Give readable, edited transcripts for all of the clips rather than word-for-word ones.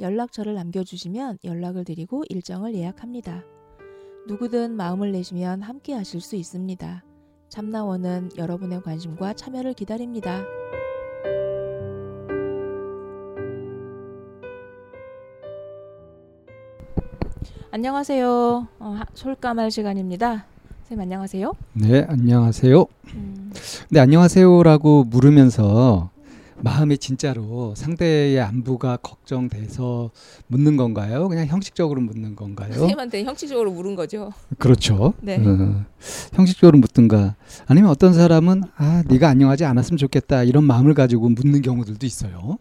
연락처를 남겨주시면 연락을 드리고 일정을 예약합니다. 누구든 마음을 내시면 함께 하실 수 있습니다. 참나원은 여러분의 관심과 참여를 기다립니다. 안녕하세요. 솔까말 시간입니다. 선생님 안녕하세요. 네, 안녕하세요. 네, 안녕하세요라고 물으면서 마음이 진짜로 상대의 안부가 걱정돼서 묻는 건가요? 그냥 형식적으로 묻는 건가요? 선생님한테 형식적으로 물은 거죠. 그렇죠. 네. 형식적으로 묻든가 아니면 어떤 사람은 네가 안녕하지 않았으면 좋겠다 이런 마음을 가지고 묻는 경우들도 있어요.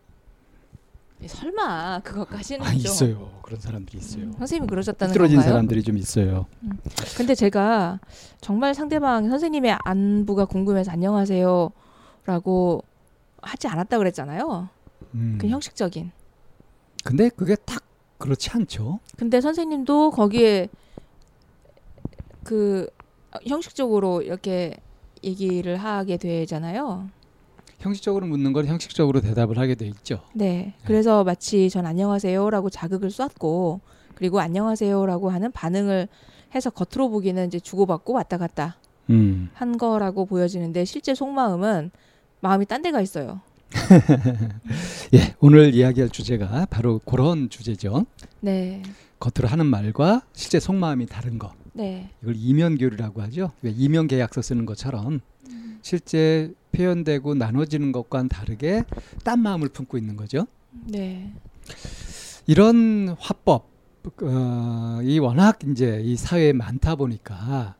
설마 그것까지는 있어요. 그런 사람들이 있어요. 선생님이 그러셨다는 건가요? 틀어진 사람들이 좀 있어요. 근데 제가 정말 상대방 선생님의 안부가 궁금해서 안녕하세요 라고 하지 않았다 그랬잖아요. 그 형식적인. 근데 그게 딱 그렇지 않죠. 근데 선생님도 거기에 그 형식적으로 이렇게 얘기를 하게 되잖아요. 형식적으로 묻는 걸 형식적으로 대답을 하게 돼 있죠. 네. 그래서 마치 전 안녕하세요라고 자극을 쐈고 그리고 안녕하세요라고 하는 반응을 해서 겉으로 보기는 이제 주고받고 왔다 갔다 한 거라고 보여지는데 실제 속마음은 마음이 딴 데가 있어요. 예, 오늘 이야기할 주제가 바로 그런 주제죠. 네. 겉으로 하는 말과 실제 속마음이 다른 거. 네. 이걸 이면교류라고 하죠. 이면 계약서 쓰는 것처럼 실제 표현되고 나눠지는 것과는 다르게 딴 마음을 품고 있는 거죠. 네. 이런 화법, 이 워낙 이제 이 사회에 많다 보니까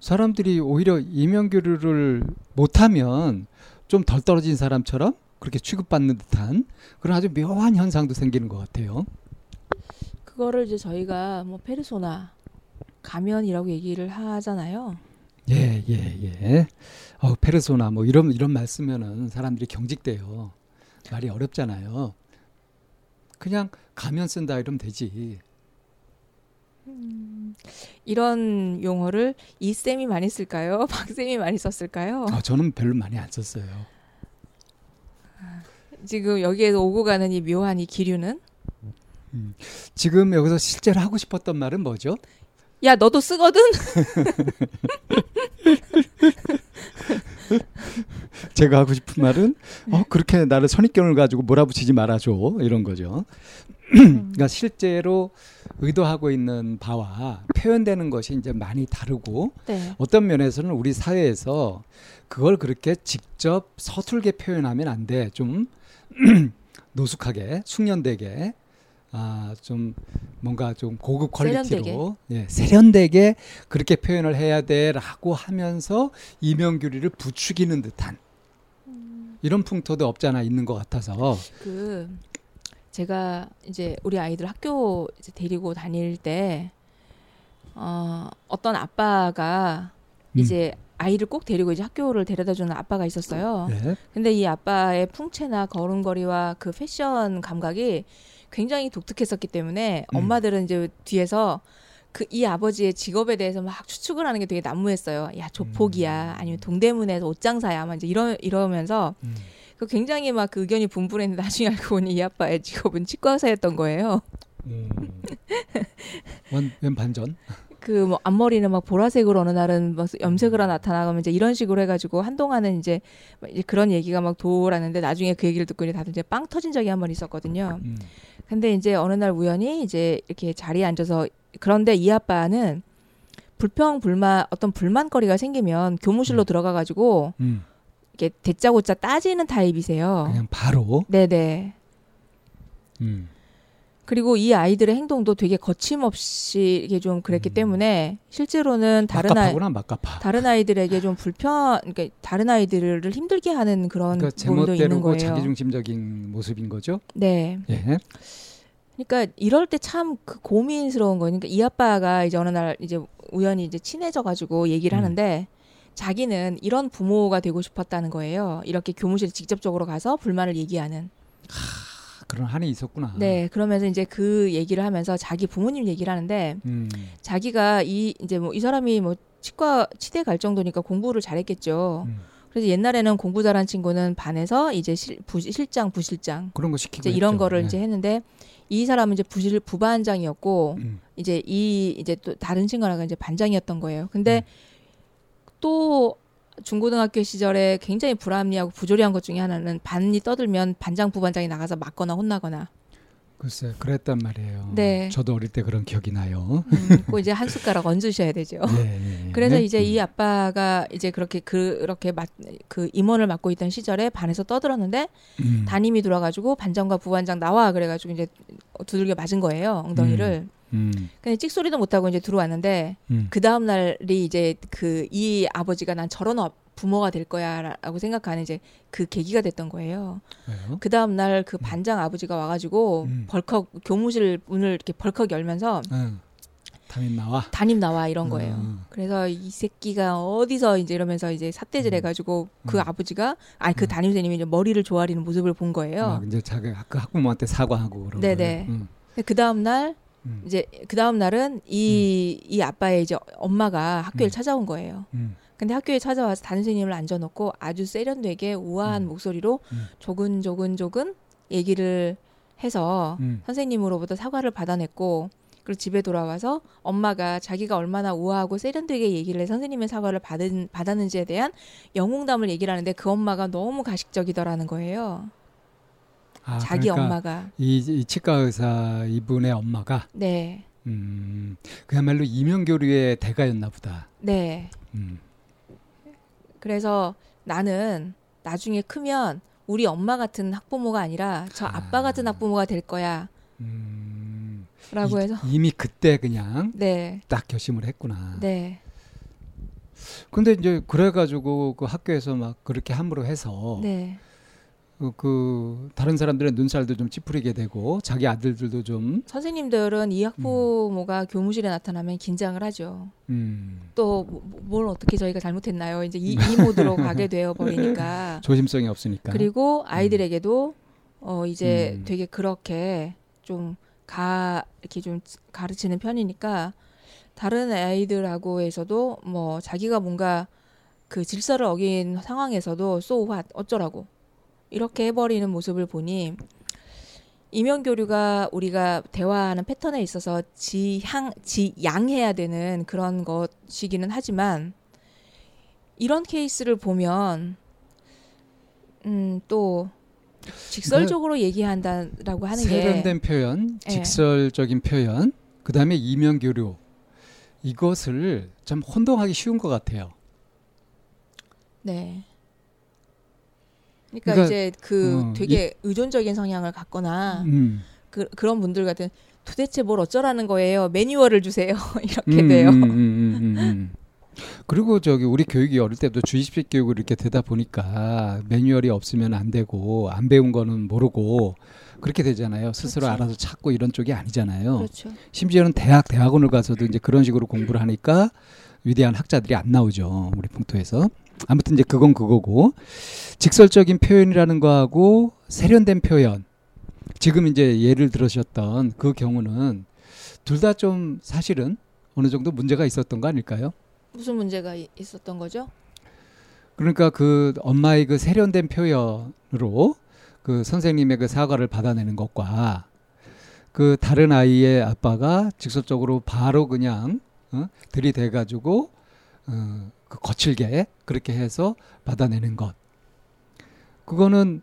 사람들이 오히려 이면교류를 못하면 좀 덜 떨어진 사람처럼 그렇게 취급받는 듯한 그런 아주 묘한 현상도 생기는 것 같아요. 그거를 이제 저희가 페르소나, 가면이라고 얘기를 하잖아요. 예. 페르소나 이런 말 쓰면은 사람들이 경직돼요. 말이 어렵잖아요. 그냥 가면 쓴다 이러면 되지. 이런 용어를 이 쌤이 많이 쓸까요? 박 쌤이 많이 썼을까요? 저는 별로 많이 안 썼어요. 지금 여기에서 오고 가는 이 묘한 이 기류는? 지금 여기서 실제로 하고 싶었던 말은 뭐죠? 야, 너도 쓰거든? 제가 하고 싶은 말은 그렇게 나를 선입견을 가지고 몰아붙이지 말아줘 이런 거죠. 그러니까 실제로 의도하고 있는 바와 표현되는 것이 이제 많이 다르고 네. 어떤 면에서는 우리 사회에서 그걸 그렇게 직접 서툴게 표현하면 안 돼. 좀 노숙하게, 숙련되게 좀 뭔가 좀 고급 퀄리티로 세련되게 그렇게 표현을 해야 돼라고 하면서 이면교리를 부추기는 듯한 이런 풍토도 없잖아 있는 것 같아서 제가 이제 우리 아이들 학교 이제 데리고 다닐 때 어떤 아빠가 이제 아이를 꼭 데리고 이제 학교를 데려다주는 아빠가 있었어요. 네. 근데 이 아빠의 풍채나 걸음걸이와 그 패션 감각이 굉장히 독특했었기 때문에 엄마들은 이제 뒤에서 이 아버지의 직업에 대해서 막 추측을 하는 게 되게 난무했어요. 야, 조폭이야. 아니면 동대문에서 옷장사야. 막 이제 이러면서 굉장히 막 그 의견이 분분했는데 나중에 알고 보니 이 아빠의 직업은 치과의사였던 거예요. 웬 반전? 앞머리는 막 보라색으로 어느 날은 막 염색으로 나타나가면 이제 이런 식으로 해가지고 한동안은 이제 그런 얘기가 막 돌았는데 나중에 그 얘기를 듣고 이제 다들 이제 빵 터진 적이 한 번 있었거든요. 근데 이제 어느 날 우연히 이제 이렇게 자리에 앉아서 그런데 이 아빠는 어떤 불만거리가 생기면 교무실로 들어가가지고 이렇게 대짜고짜 따지는 타입이세요. 그냥 바로? 네네. 그리고 이 아이들의 행동도 되게 거침없이 이게 좀 그랬기 때문에 실제로는 다른 아이들에게 좀 그러니까 다른 아이들을 힘들게 하는 그런 부분도 있는 거예요. 제멋대로고 자기중심적인 모습인 거죠. 네. 예. 그러니까 이럴 때 참 그 고민스러운 거예요. 그러니까 이 아빠가 이제 어느 날 이제 우연히 이제 친해져가지고 얘기를 하는데 자기는 이런 부모가 되고 싶었다는 거예요. 이렇게 교무실에 직접적으로 가서 불만을 얘기하는. 하, 그런 한이 있었구나. 네, 그러면서 이제 그 얘기를 하면서 자기 부모님 얘기를 하는데 자기가 이 이제 뭐 이 사람이 뭐 치대 갈 정도니까 공부를 잘했겠죠. 그래서 옛날에는 공부 잘한 친구는 반에서 이제 실장, 부실장 그런 거 시키고 이제 이런 했죠. 거를 네. 이제 했는데 이 사람은 이제 부반장이었고 이제 또 다른 친구랑 이제 반장이었던 거예요. 근데 또 중고등학교 시절에 굉장히 불합리하고 부조리한 것 중에 하나는 반이 떠들면 반장, 부반장이 나가서 맞거나 혼나거나. 글쎄, 그랬단 말이에요. 네. 저도 어릴 때 그런 기억이 나요. 꼭 이제 한 숟가락 얹으셔야 되죠. 네, 그래서 네? 이제 이 아빠가 이제 그렇게 임원을 맡고 있던 시절에 반에서 떠들었는데 담임이 들어와가지고 반장과 부반장 나와 그래가지고 이제 두들겨 맞은 거예요, 엉덩이를. 근데 찍소리도 못하고 이제 들어왔는데 그 다음 날이 이제 그 이 아버지가 난 저런 부모가 될 거야라고 생각하는 이제 그 계기가 됐던 거예요. 그 다음 날 그 반장 아버지가 와가지고 벌컥 교무실 문을 이렇게 벌컥 열면서 담임 나와 이런 거예요. 그래서 이 새끼가 어디서 이제 이러면서 이제 삿대질 해가지고 그 아버지가 그 담임 선생님이 이제 머리를 조아리는 모습을 본 거예요. 막 이제 자기 그 학부모한테 사과하고 그런. 네네. 그 다음 날 이제 그 다음 날은 이 아빠의 이제 엄마가 학교를 찾아온 거예요. 근데 학교에 찾아와서 담임 선생님을 앉아놓고 아주 세련되게 우아한 목소리로 조근조근 얘기를 해서 선생님으로부터 사과를 받아냈고, 그리고 집에 돌아와서 엄마가 자기가 얼마나 우아하고 세련되게 얘기를 해 선생님의 사과를 받았는지에 대한 영웅담을 얘기를 하는데 그 엄마가 너무 가식적이더라는 거예요. 아, 자기 그러니까 엄마가. 이 치과 의사 이분의 엄마가? 네. 그야말로 이면교류의 대가였나 보다. 네. 그래서 나는 나중에 크면 우리 엄마 같은 학부모가 아니라 저 아빠 같은 학부모가 될 거야. 라고 해서. 이미 그때 그냥 네. 딱 결심을 했구나. 네. 근데 이제 그래가지고 그 학교에서 막 그렇게 함부로 해서 네. 그 다른 사람들의 눈살도 좀 찌푸리게 되고 자기 아들들도 좀 선생님들은 이 학부모가 교무실에 나타나면 긴장을 하죠. 또 뭘 어떻게 저희가 잘못했나요? 이제 이 모드로 가게 되어 버리니까 조심성이 없으니까. 그리고 아이들에게도 이제 되게 그렇게 좀 이렇게 좀 가르치는 편이니까 다른 아이들하고에서도 뭐 자기가 뭔가 그 질서를 어긴 상황에서도 so what 어쩌라고. 이렇게 해버리는 모습을 보니 이면교류가 우리가 대화하는 패턴에 있어서 지양해야 되는 그런 것이기는 하지만 이런 케이스를 보면 또 직설적으로 얘기한다라고 하는 세련된 표현, 직설적인 표현, 그다음에 이면교류 이것을 참 혼동하기 쉬운 것 같아요. 네. 그러니까 이제 되게 의존적인 성향을 갖거나 그런 분들 같은 도대체 뭘 어쩌라는 거예요? 매뉴얼을 주세요. 이렇게 돼요. 그리고 우리 교육이 어릴 때부터 주입식 교육을 이렇게 되다 보니까 매뉴얼이 없으면 안 되고 안 배운 거는 모르고 그렇게 되잖아요. 스스로 그렇죠. 알아서 찾고 이런 쪽이 아니잖아요. 그렇죠. 심지어는 대학원을 가서도 이제 그런 식으로 공부를 하니까 위대한 학자들이 안 나오죠. 우리 풍토에서. 아무튼 이제 그건 그거고 직설적인 표현이라는 거하고 세련된 표현 지금 이제 예를 들으셨던 그 경우는 둘 다 좀 사실은 어느 정도 문제가 있었던 거 아닐까요? 무슨 문제가 있었던 거죠? 그러니까 그 엄마의 그 세련된 표현으로 그 선생님의 그 사과를 받아내는 것과 그 다른 아이의 아빠가 직설적으로 바로 그냥 들이대가지고 거칠게 그렇게 해서 받아내는 것. 그거는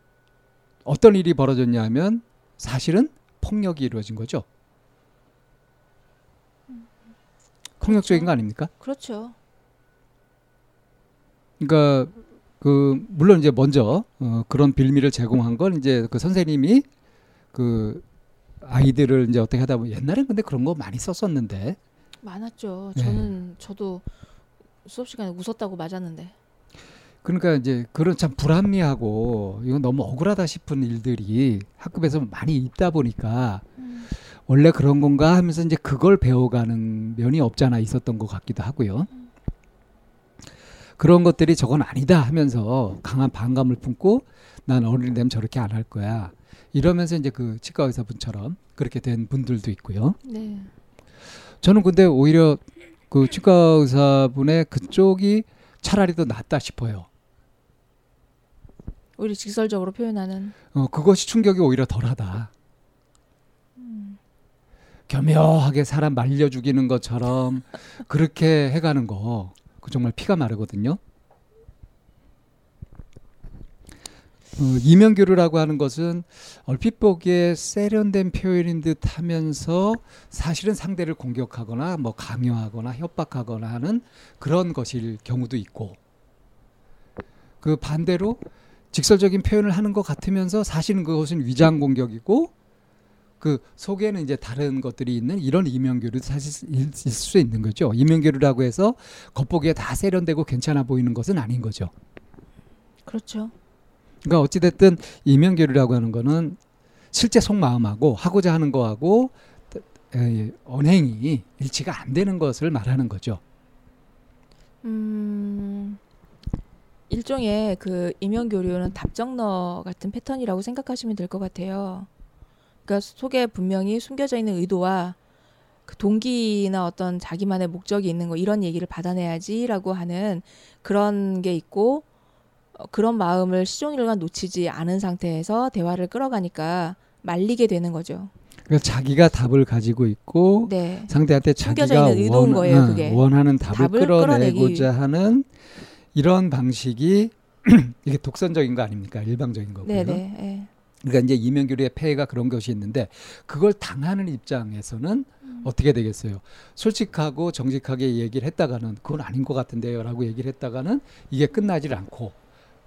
어떤 일이 벌어졌냐 하면 사실은 폭력이 이루어진 거죠. 폭력적인 그렇죠. 거 아닙니까? 그렇죠. 그러니까 물론 이제 먼저 그런 빌미를 제공한 건 이제 그 선생님이 그 아이들을 이제 어떻게 하다 보면 옛날엔 근데 그런 거 많이 썼었는데 많았죠. 저는 저도 수업 시간에 웃었다고 맞았는데. 그러니까 이제 그런 참 불합리하고 이건 너무 억울하다 싶은 일들이 학급에서 많이 있다 보니까 원래 그런 건가 하면서 이제 그걸 배워가는 면이 없잖아 있었던 것 같기도 하고요. 그런 것들이 저건 아니다 하면서 강한 반감을 품고 난 어른이 되면 저렇게 안 할 거야 이러면서 이제 그 치과 의사분처럼 그렇게 된 분들도 있고요. 네. 저는 근데 오히려 그 치과 의사분의 그쪽이 차라리 더 낫다 싶어요. 오히려 직설적으로 표현하는. 그것이 충격이 오히려 덜하다. 교묘하게 사람 말려 죽이는 것처럼 그렇게 해가는 거, 그 정말 피가 마르거든요. 이면교류라고 하는 것은 얼핏 보기에 세련된 표현인 듯 하면서 사실은 상대를 공격하거나 뭐 강요하거나 협박하거나 하는 그런 것일 경우도 있고, 그 반대로 직설적인 표현을 하는 것 같으면서 사실은 그것은 위장 공격이고 그 속에는 이제 다른 것들이 있는 이런 이면교류도 사실 있을 수 있는 거죠. 이면교류라고 해서 겉보기에 다 세련되고 괜찮아 보이는 것은 아닌 거죠. 그렇죠. 그러니까 어찌됐든 이면교류라고 하는 거는 실제 속마음하고 하고자 하는 거하고 언행이 일치가 안 되는 것을 말하는 거죠. 일종의 그 이면교류는 답정너 같은 패턴이라고 생각하시면 될 것 같아요. 그러니까 속에 분명히 숨겨져 있는 의도와 그 동기나 어떤 자기만의 목적이 있는 거, 이런 얘기를 받아내야지라고 하는 그런 게 있고, 그런 마음을 시종일관 놓치지 않은 상태에서 대화를 끌어가니까 말리게 되는 거죠. 그러니까 자기가 답을 가지고 있고, 네, 상대한테 자기가 의도인 거예요, 그게. 원하는 답을 끌어내고자 하는 이런 방식이 이게 독선적인 거 아닙니까? 일방적인 거고요. 네네. 네. 그러니까 이제 이면교류의 폐해가 그런 것이 있는데, 그걸 당하는 입장에서는 어떻게 되겠어요? 솔직하고 정직하게 얘기를 했다가는 그건 아닌 것 같은데요라고 얘기를 했다가는 이게 끝나질 않고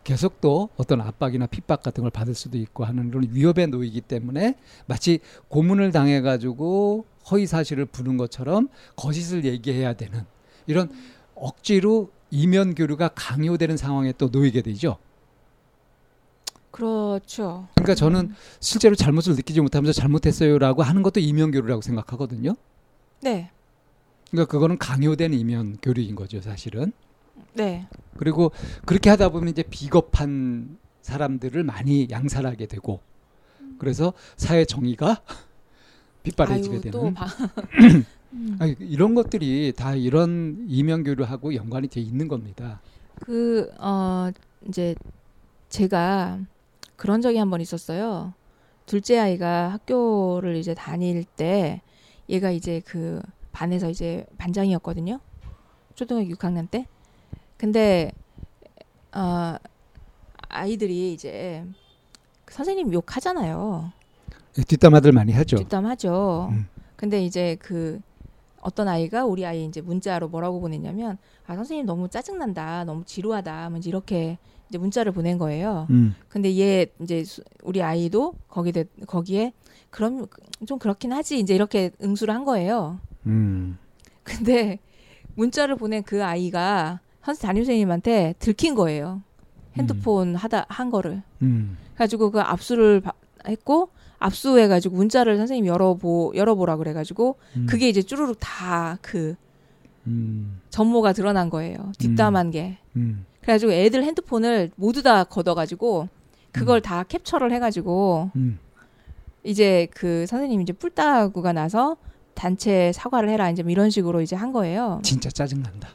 계속 또 어떤 압박이나 핍박 같은 걸 받을 수도 있고 하는 그런 위협에 놓이기 때문에 마치 고문을 당해가지고 허위사실을 부는 것처럼 거짓을 얘기해야 되는 이런 억지로 이면교류가 강요되는 상황에 또 놓이게 되죠. 그렇죠. 그러니까 저는 실제로 잘못을 느끼지 못하면서 잘못했어요라고 하는 것도 이면교류라고 생각하거든요. 네. 그러니까 그거는 강요된 이면교류인 거죠, 사실은. 네. 그리고 그렇게 하다 보면 이제 비겁한 사람들을 많이 양살하게 되고, 그래서 사회 정의가 빗발해지게 되는. 아니, 이런 것들이 다 이런 이면교류하고 연관이 돼 있는 겁니다. 이제 제가 그런 적이 한 번 있었어요. 둘째 아이가 학교를 이제 다닐 때, 얘가 이제 그 반에서 이제 반장이었거든요. 초등학교 6학년 때. 근데 아이들이 이제 선생님 욕하잖아요. 뒷담화들 많이 하죠. 뒷담하죠. 근데 이제 그 어떤 아이가 우리 아이 이제 문자로 뭐라고 보냈냐면, 아, 선생님 너무 짜증난다, 너무 지루하다, 뭐 이렇게 이제 문자를 보낸 거예요. 근데 얘 이제 우리 아이도 거기에 그럼 좀 그렇긴 하지 이제 이렇게 응수를 한 거예요. 근데 문자를 보낸 그 아이가 담임선생님한테 들킨 거예요. 핸드폰 한 거를. 가지고 그 압수를 했고, 압수해가지고 문자를 선생님 열어보라 그래가지고, 그게 이제 쭈루룩 다 그 전모가 드러난 거예요. 뒷담한 게. 그래가지고 애들 핸드폰을 모두 다 걷어가지고, 그걸 다 캡처를 해가지고, 이제 그 선생님이 이제 뿔따구가 나서 단체 사과를 해라, 이제 이런 식으로 이제 한 거예요. 진짜 짜증난다.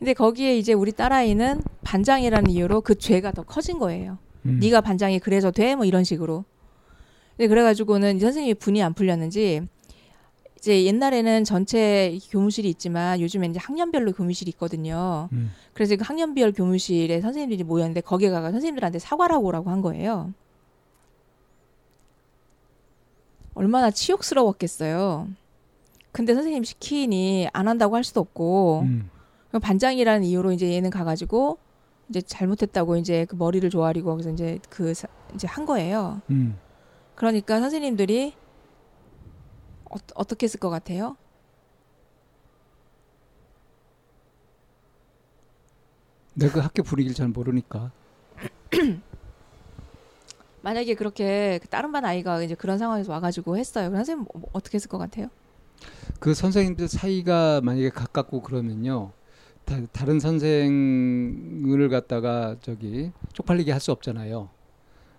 근데 거기에 이제 우리 딸아이는 반장이라는 이유로 그 죄가 더 커진 거예요. 네가 반장이 그래서 돼? 뭐 이런 식으로. 근데 그래가지고는 선생님이 분이 안 풀렸는지, 이제 옛날에는 전체 교무실이 있지만 요즘엔 이제 학년별로 교무실이 있거든요. 그래서 그 학년별 교무실에 선생님들이 모였는데 거기에 가서 선생님들한테 사과를 하고 오라고 한 거예요. 얼마나 치욕스러웠겠어요. 근데 선생님 시키니 안 한다고 할 수도 없고, 반장이라는 이유로 이제 얘는 가가지고 이제 잘못했다고 이제 그 머리를 조아리고 거기서 이제 이제 한 거예요. 그러니까 선생님들이 어떻게 했을 것 같아요? 내가 학교 분위기를 잘 모르니까 만약에 그렇게 다른 반 아이가 이제 그런 상황에서 와가지고 했어요. 그럼 선생님 뭐 어떻게 했을 것 같아요? 그 선생님들 사이가 만약에 가깝고 그러면요, 다른 선생을 갖다가 저기 쪽팔리게 할 수 없잖아요.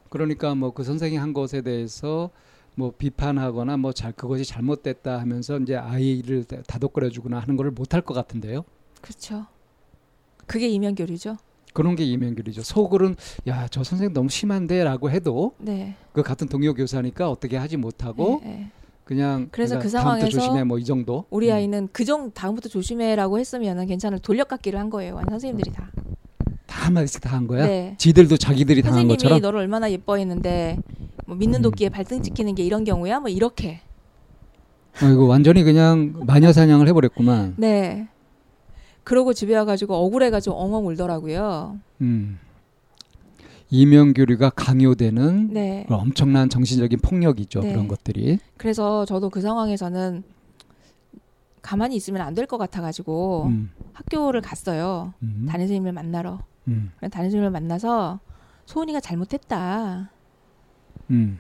그러니까 뭐 그 선생이 한 것에 대해서 뭐 비판하거나 뭐 잘 그것이 잘못됐다 하면서 이제 아이를 다독거려 주거나 하는 걸 못할 것 같은데요. 그렇죠. 그게 이면교류죠. 그런 게 이면교류죠. 속으로는 야, 저 선생 너무 심한데라고 해도 네. 그 같은 동료 교사니까 어떻게 하지 못하고 네. 그냥 그래서 그 상황에서 조심해 뭐 이 정도. 우리 아이는 다음부터 조심해라고 했으면은 괜찮을 돌려깎기를 한 거예요. 선생님들이 다 한마디씩 다 한 거야. 네. 지들도 자기들이 당한 것처럼. 선생님이 너를 얼마나 예뻐했는데 뭐 믿는 도끼에 발등 찍히는 게 이런 경우야. 뭐 이렇게. 이거 완전히 그냥 마녀 사냥을 해버렸구만. 네. 그러고 집에 와가지고 억울해가지고 엉엉 울더라고요. 이면교류가 강요되는 네. 엄청난 정신적인 폭력이죠. 네. 그런 것들이. 그래서 저도 그 상황에서는 가만히 있으면 안 될 것 같아가지고 학교를 갔어요. 담임선생님을 만나러. 담임선생님을 만나서 소은이가 잘못했다.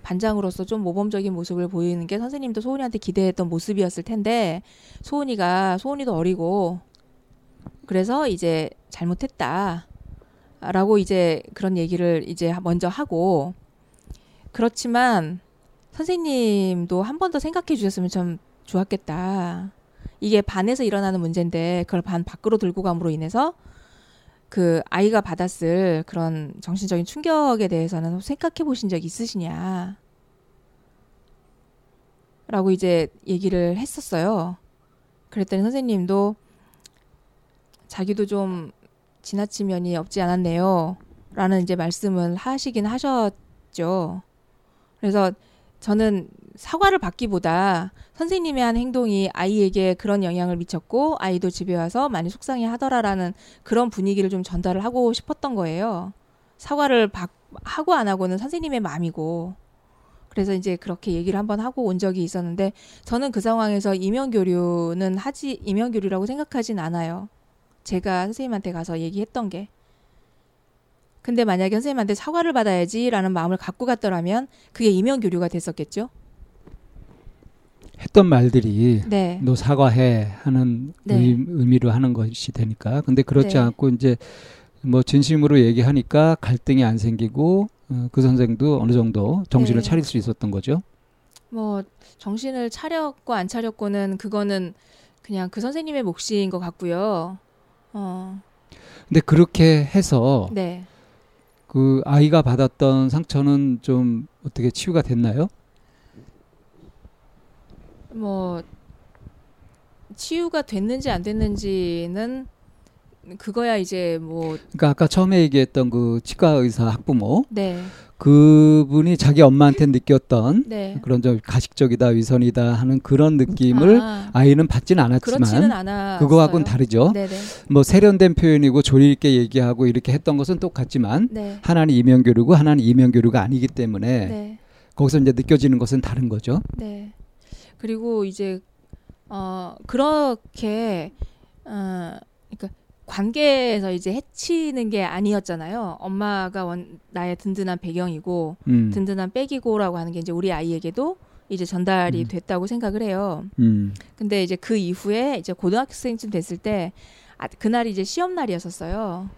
반장으로서 좀 모범적인 모습을 보이는 게 선생님도 소은이한테 기대했던 모습이었을 텐데 소은이도 어리고 그래서 이제 잘못했다라고 이제 그런 얘기를 이제 먼저 하고 그렇지만 선생님도 한 번 더 생각해 주셨으면 참 좋았겠다. 이게 반에서 일어나는 문제인데 그걸 반 밖으로 들고 감으로 인해서 그 아이가 받았을 그런 정신적인 충격에 대해서는 생각해 보신 적이 있으시냐 라고 이제 얘기를 했었어요. 그랬더니 선생님도 자기도 좀 지나친 면이 없지 않았네요 라는 이제 말씀을 하시긴 하셨죠. 그래서 저는 사과를 받기보다 선생님의 한 행동이 아이에게 그런 영향을 미쳤고 아이도 집에 와서 많이 속상해 하더라라는 그런 분위기를 좀 전달을 하고 싶었던 거예요. 사과를 하고 안 하고는 선생님의 마음이고. 그래서 이제 그렇게 얘기를 한번 하고 온 적이 있었는데 저는 그 상황에서 이면교류라고 생각하진 않아요. 제가 선생님한테 가서 얘기했던 게. 근데 만약에 선생님한테 사과를 받아야지라는 마음을 갖고 갔더라면 그게 이면교류가 됐었겠죠? 했던 말들이 네. 너 사과해 하는 네. 의미로 하는 것이 되니까. 근데 그렇지 네. 않고 이제 뭐 진심으로 얘기하니까 갈등이 안 생기고 그 선생도 어느 정도 정신을 네. 차릴 수 있었던 거죠? 뭐 정신을 차렸고 안 차렸고는 그거는 그냥 그 선생님의 몫인 것 같고요. 근데 그렇게 해서 네. 그 아이가 받았던 상처는 좀 어떻게 치유가 됐나요? 뭐 치유가 됐는지 안 됐는지는 그거야 이제 뭐. 그러니까 아까 처음에 얘기했던 그 치과 의사 학부모. 네. 그분이 자기 엄마한테 느꼈던 네. 그런 좀 가식적이다 위선이다 하는 그런 느낌을 아이는 받지는 않았지만 그렇지는 않았어요. 그거하고는 다르죠. 네네. 뭐 세련된 표현이고 조리 있게 얘기하고 이렇게 했던 것은 똑같지만 네. 하나는 이면교류고 하나는 이면교류가 아니기 때문에 네. 거기서 이제 느껴지는 것은 다른 거죠. 네. 그리고 이제 그렇게 그러니까 관계에서 이제 해치는 게 아니었잖아요. 엄마가 나의 든든한 배경이고 든든한 백이고라고 하는 게 이제 우리 아이에게도 이제 전달이 됐다고 생각을 해요. 근데 이제 그 이후에 이제 고등학생쯤 됐을 때 그날이 이제 시험날이었었어요.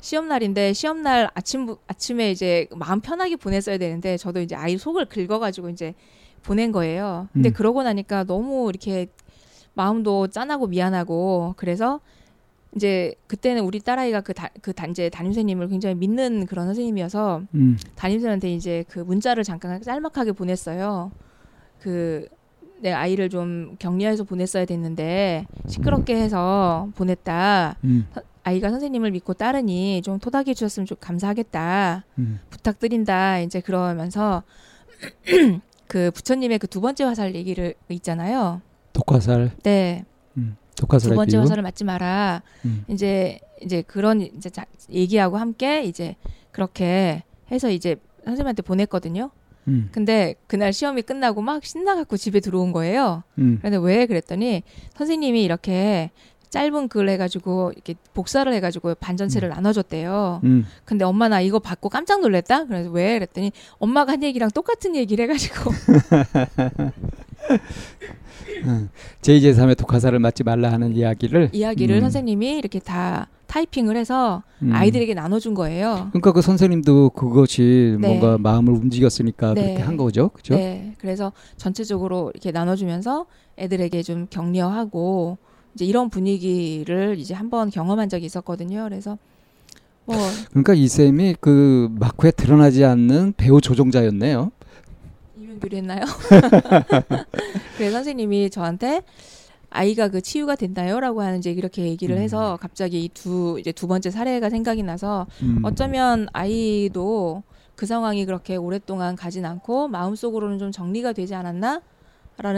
시험날인데 시험날 아침에 이제 마음 편하게 보냈어야 되는데 저도 이제 아이 속을 긁어가지고 이제 보낸 거예요. 근데 그러고 나니까 너무 이렇게 마음도 짠하고 미안하고 그래서 이제 그때는 우리 딸아이가 이제 담임선생님을 굉장히 믿는 그런 선생님이어서 담임선생님한테 이제 그 문자를 잠깐 짤막하게 보냈어요. 그 내 아이를 좀 격려해서 보냈어야 됐는데 시끄럽게 해서 보냈다. 아이가 선생님을 믿고 따르니 좀 토닥여 주셨으면 좀 감사하겠다. 부탁드린다. 이제 그러면서 그 부처님의 그 두 번째 화살 얘기를 있잖아요. 독화살. 네. 두 번째 화살을 맞지 마라. 이제 그런 이제 얘기하고 함께 이제 그렇게 해서 이제 선생님한테 보냈거든요. 근데 그날 시험이 끝나고 막 신나갖고 집에 들어온 거예요. 그런데 왜 그랬더니 선생님이 이렇게 짧은 글 해가지고 이렇게 복사를 해가지고 반전체를 나눠줬대요. 근데 엄마 나 이거 받고 깜짝 놀랐다. 그래서 왜? 그랬더니 엄마가 한 얘기랑 똑같은 얘기를 해가지고. 제2제3의 독화살을 맞지 말라 하는 이야기를 선생님이 이렇게 다 타이핑을 해서 아이들에게 나눠준 거예요. 그러니까 그 선생님도 그것이 네. 뭔가 마음을 움직였으니까 네. 그렇게 한 거죠, 그렇죠? 네. 그래서 전체적으로 이렇게 나눠주면서 애들에게 좀 격려하고 이제 이런 분위기를 이제 한번 경험한 적이 있었거든요. 그래서 뭐 그러니까 이 쌤이 그 막후에 드러나지 않는 배우 조종자였네요. 그랬나요? 그래서 선생님이 저한테 아이가 그 치유가 됐나요?라고 하는 이제 이렇게 얘기를 해서 갑자기 이 두 번째 사례가 생각이 나서 어쩌면 아이도 그 상황이 그렇게 오랫동안 가진 않고 마음속으로는 좀 정리가 되지 않았나라는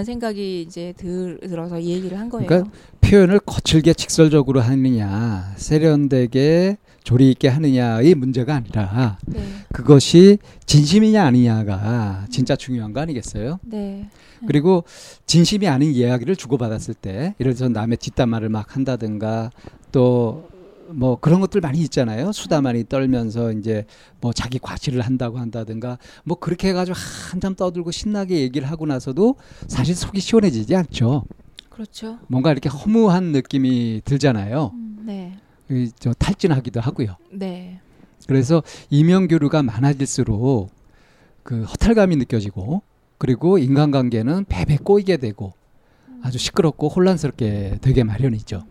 생각이 이제 들어서 이 얘기를 한 거예요. 그러니까 표현을 거칠게 직설적으로 하느냐, 세련되게 조리 있게 하느냐의 문제가 아니라 네. 그것이 진심이냐 아니냐가 진짜 중요한 거 아니겠어요? 네. 그리고 진심이 아닌 이야기를 주고받았을 때 예를 들어서 남의 뒷담화를 막 한다든가 또 뭐 그런 것들 많이 있잖아요. 수다 많이 떨면서 이제 뭐 자기 과시를 한다고 한다든가 뭐 그렇게 해가지고 한참 떠들고 신나게 얘기를 하고 나서도 사실 속이 시원해지지 않죠. 그렇죠. 뭔가 이렇게 허무한 느낌이 들잖아요. 네. 저 탈진하기도 하고요. 네. 그래서 이면교류가 많아질수록 그 허탈감이 느껴지고 그리고 인간관계는 배배 꼬이게 되고 아주 시끄럽고 혼란스럽게 되게 마련이죠.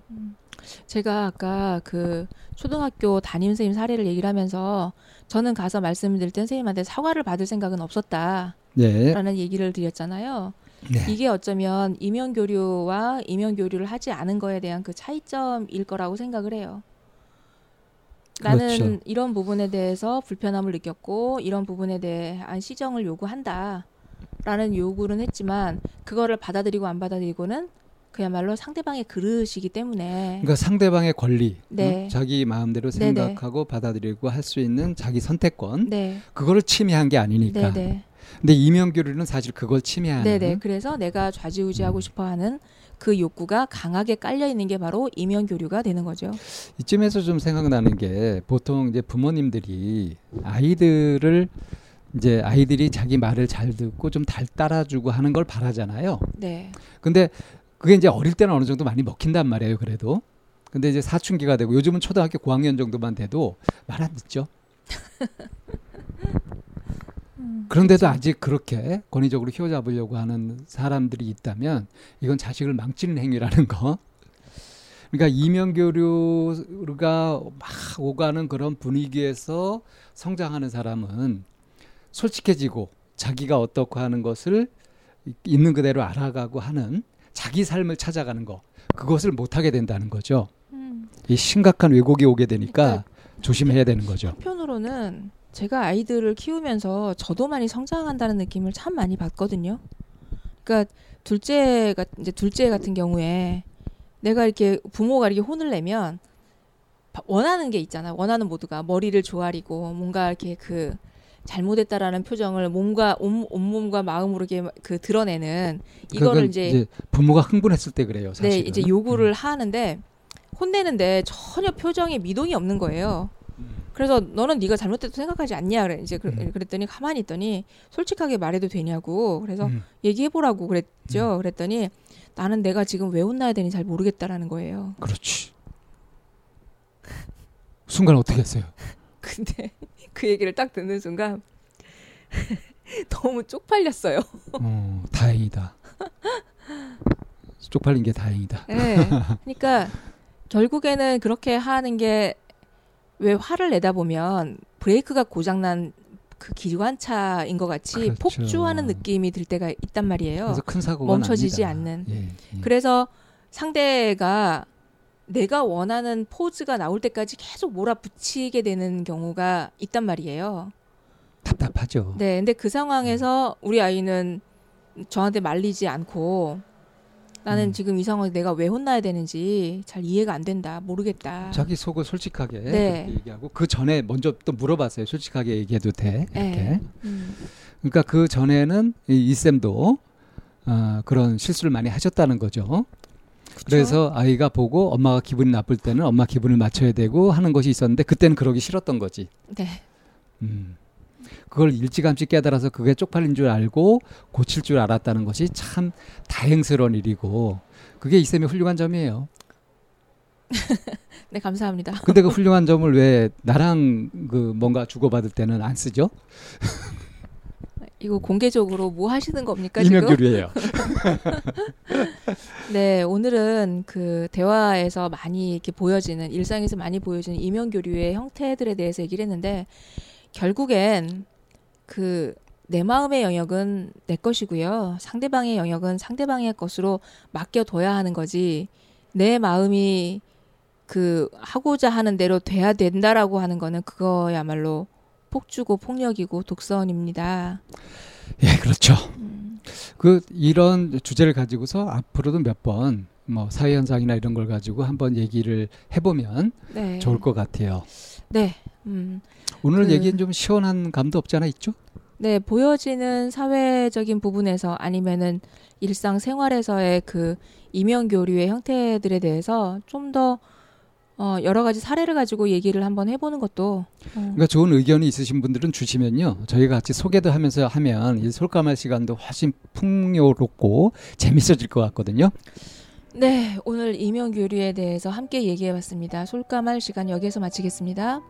제가 아까 그 초등학교 담임선생님 사례를 얘기를 하면서 저는 가서 말씀드릴 때 선생님한테 사과를 받을 생각은 없었다라는 네. 얘기를 드렸잖아요. 네. 이게 어쩌면 이면교류와 이면교류를 하지 않은 거에 대한 그 차이점일 거라고 생각을 해요. 나는 그렇죠. 이런 부분에 대해서 불편함을 느꼈고 이런 부분에 대한 시정을 요구한다라는 요구는 했지만 그거를 받아들이고 안 받아들이고는 그야말로 상대방의 그릇이기 때문에 그러니까 상대방의 권리, 네. 응? 자기 마음대로 생각하고 네네. 받아들이고 할 수 있는 자기 선택권 네. 그거를 침해한 게 아니니까 네네. 근데 이면교류는 사실 그걸 침해하는 네네. 그래서 내가 좌지우지하고 싶어하는 그 욕구가 강하게 깔려있는 게 바로 이면교류가 되는 거죠. 이쯤에서 좀 생각나는 게 보통 이제 부모님들이 아이들이 자기 말을 잘 듣고 좀 잘 따라주고 하는 걸 바라잖아요. 네. 근데 그게 이제 어릴 때는 어느 정도 많이 먹힌단 말이에요. 그래도 근데 이제 사춘기가 되고 요즘은 초등학교 고학년 정도만 돼도 말 안 듣죠. 그런데도 아직 그렇게 권위적으로 휘어잡으려고 하는 사람들이 있다면 이건 자식을 망치는 행위라는 거. 그러니까 이면교류가 막 오가는 그런 분위기에서 성장하는 사람은 솔직해지고 자기가 어떻고 하는 것을 있는 그대로 알아가고 하는 자기 삶을 찾아가는 거. 그것을 못하게 된다는 거죠. 이 심각한 왜곡이 오게 되니까 그러니까 조심해야 되는 거죠. 한편으로는 제가 아이들을 키우면서 저도 많이 성장한다는 느낌을 참 많이 받거든요. 그러니까 둘째 같은 경우에 내가 이렇게 부모가 이렇게 혼을 내면 원하는 게 있잖아. 원하는 모두가 머리를 조아리고 뭔가 이렇게 그 잘못했다라는 표정을 온몸과 마음으로 이렇게 그 드러내는 이거를 이제 부모가 흥분했을 때 그래요. 사실은. 네, 이제 요구를 하는데 혼내는데 전혀 표정에 미동이 없는 거예요. 그래서 너는 네가 잘못됐다고 생각하지 않냐 그래. 이제 그랬더니 가만히 있더니 솔직하게 말해도 되냐고. 그래서 얘기해보라고 그랬죠. 그랬더니 나는 내가 지금 왜 혼나야 되는지 잘 모르겠다라는 거예요. 그렇지. 순간 어떻게 했어요? 근데 그 얘기를 딱 듣는 순간 너무 쪽팔렸어요. 다행이다. 쪽팔린 게 다행이다. 네. 그러니까 결국에는 그렇게 하는 게 왜 화를 내다 보면 브레이크가 고장난 그 기관차인 것 같이 그렇죠. 폭주하는 느낌이 들 때가 있단 말이에요. 그래서 큰 사고가 멈춰지지 납니다. 않는. 예. 그래서 상대가 내가 원하는 포즈가 나올 때까지 계속 몰아붙이게 되는 경우가 있단 말이에요. 답답하죠. 네, 근데 그 상황에서 우리 아이는 저한테 말리지 않고 나는 지금 이 상황에서 내가 왜 혼나야 되는지 잘 이해가 안 된다. 모르겠다. 자기 속을 솔직하게 네. 얘기하고 그 전에 먼저 또 물어봤어요. 솔직하게 얘기해도 돼? 이렇게. 네. 그러니까 그 전에는 이 쌤도 그런 실수를 많이 하셨다는 거죠. 그쵸? 그래서 아이가 보고 엄마가 기분이 나쁠 때는 엄마 기분을 맞춰야 되고 하는 것이 있었는데 그때는 그러기 싫었던 거지. 네. 그걸 일찌감치 깨달아서 그게 쪽팔린 줄 알고 고칠 줄 알았다는 것이 참 다행스러운 일이고 그게 이쌤의 훌륭한 점이에요. 네, 감사합니다. 근데 그 훌륭한 점을 왜 나랑 그 뭔가 주고받을 때는 안 쓰죠? 이거 공개적으로 뭐 하시는 겁니까? 인명교류예요. 네, 오늘은 그 대화에서 많이 이렇게 보여지는, 일상에서 많이 보여지는 인명교류의 형태들에 대해서 얘기를 했는데, 결국엔 그 내 마음의 영역은 내 것이고요, 상대방의 영역은 상대방의 것으로 맡겨둬야 하는 거지, 내 마음이 그 하고자 하는 대로 돼야 된다라고 하는 거는 그거야말로 폭주고 폭력이고 독선입니다. 예, 그렇죠. 그 이런 주제를 가지고서 앞으로도 몇 번 뭐 사회 현상이나 이런 걸 가지고 한번 얘기를 해보면 네. 좋을 것 같아요. 네. 오늘 그, 얘기는 좀 시원한 감도 없지 않아 있죠? 네, 보여지는 사회적인 부분에서 아니면은 일상 생활에서의 그 이면 교류의 형태들에 대해서 좀 더 여러 가지 사례를 가지고 얘기를 한번 해보는 것도. 그러니까 좋은 의견이 있으신 분들은 주시면요, 저희가 같이 소개도 하면서 하면 이 솔까말 시간도 훨씬 풍요롭고 재밌어질 것 같거든요. 네, 오늘 이면 교류에 대해서 함께 얘기해봤습니다. 솔까말 시간 여기에서 마치겠습니다.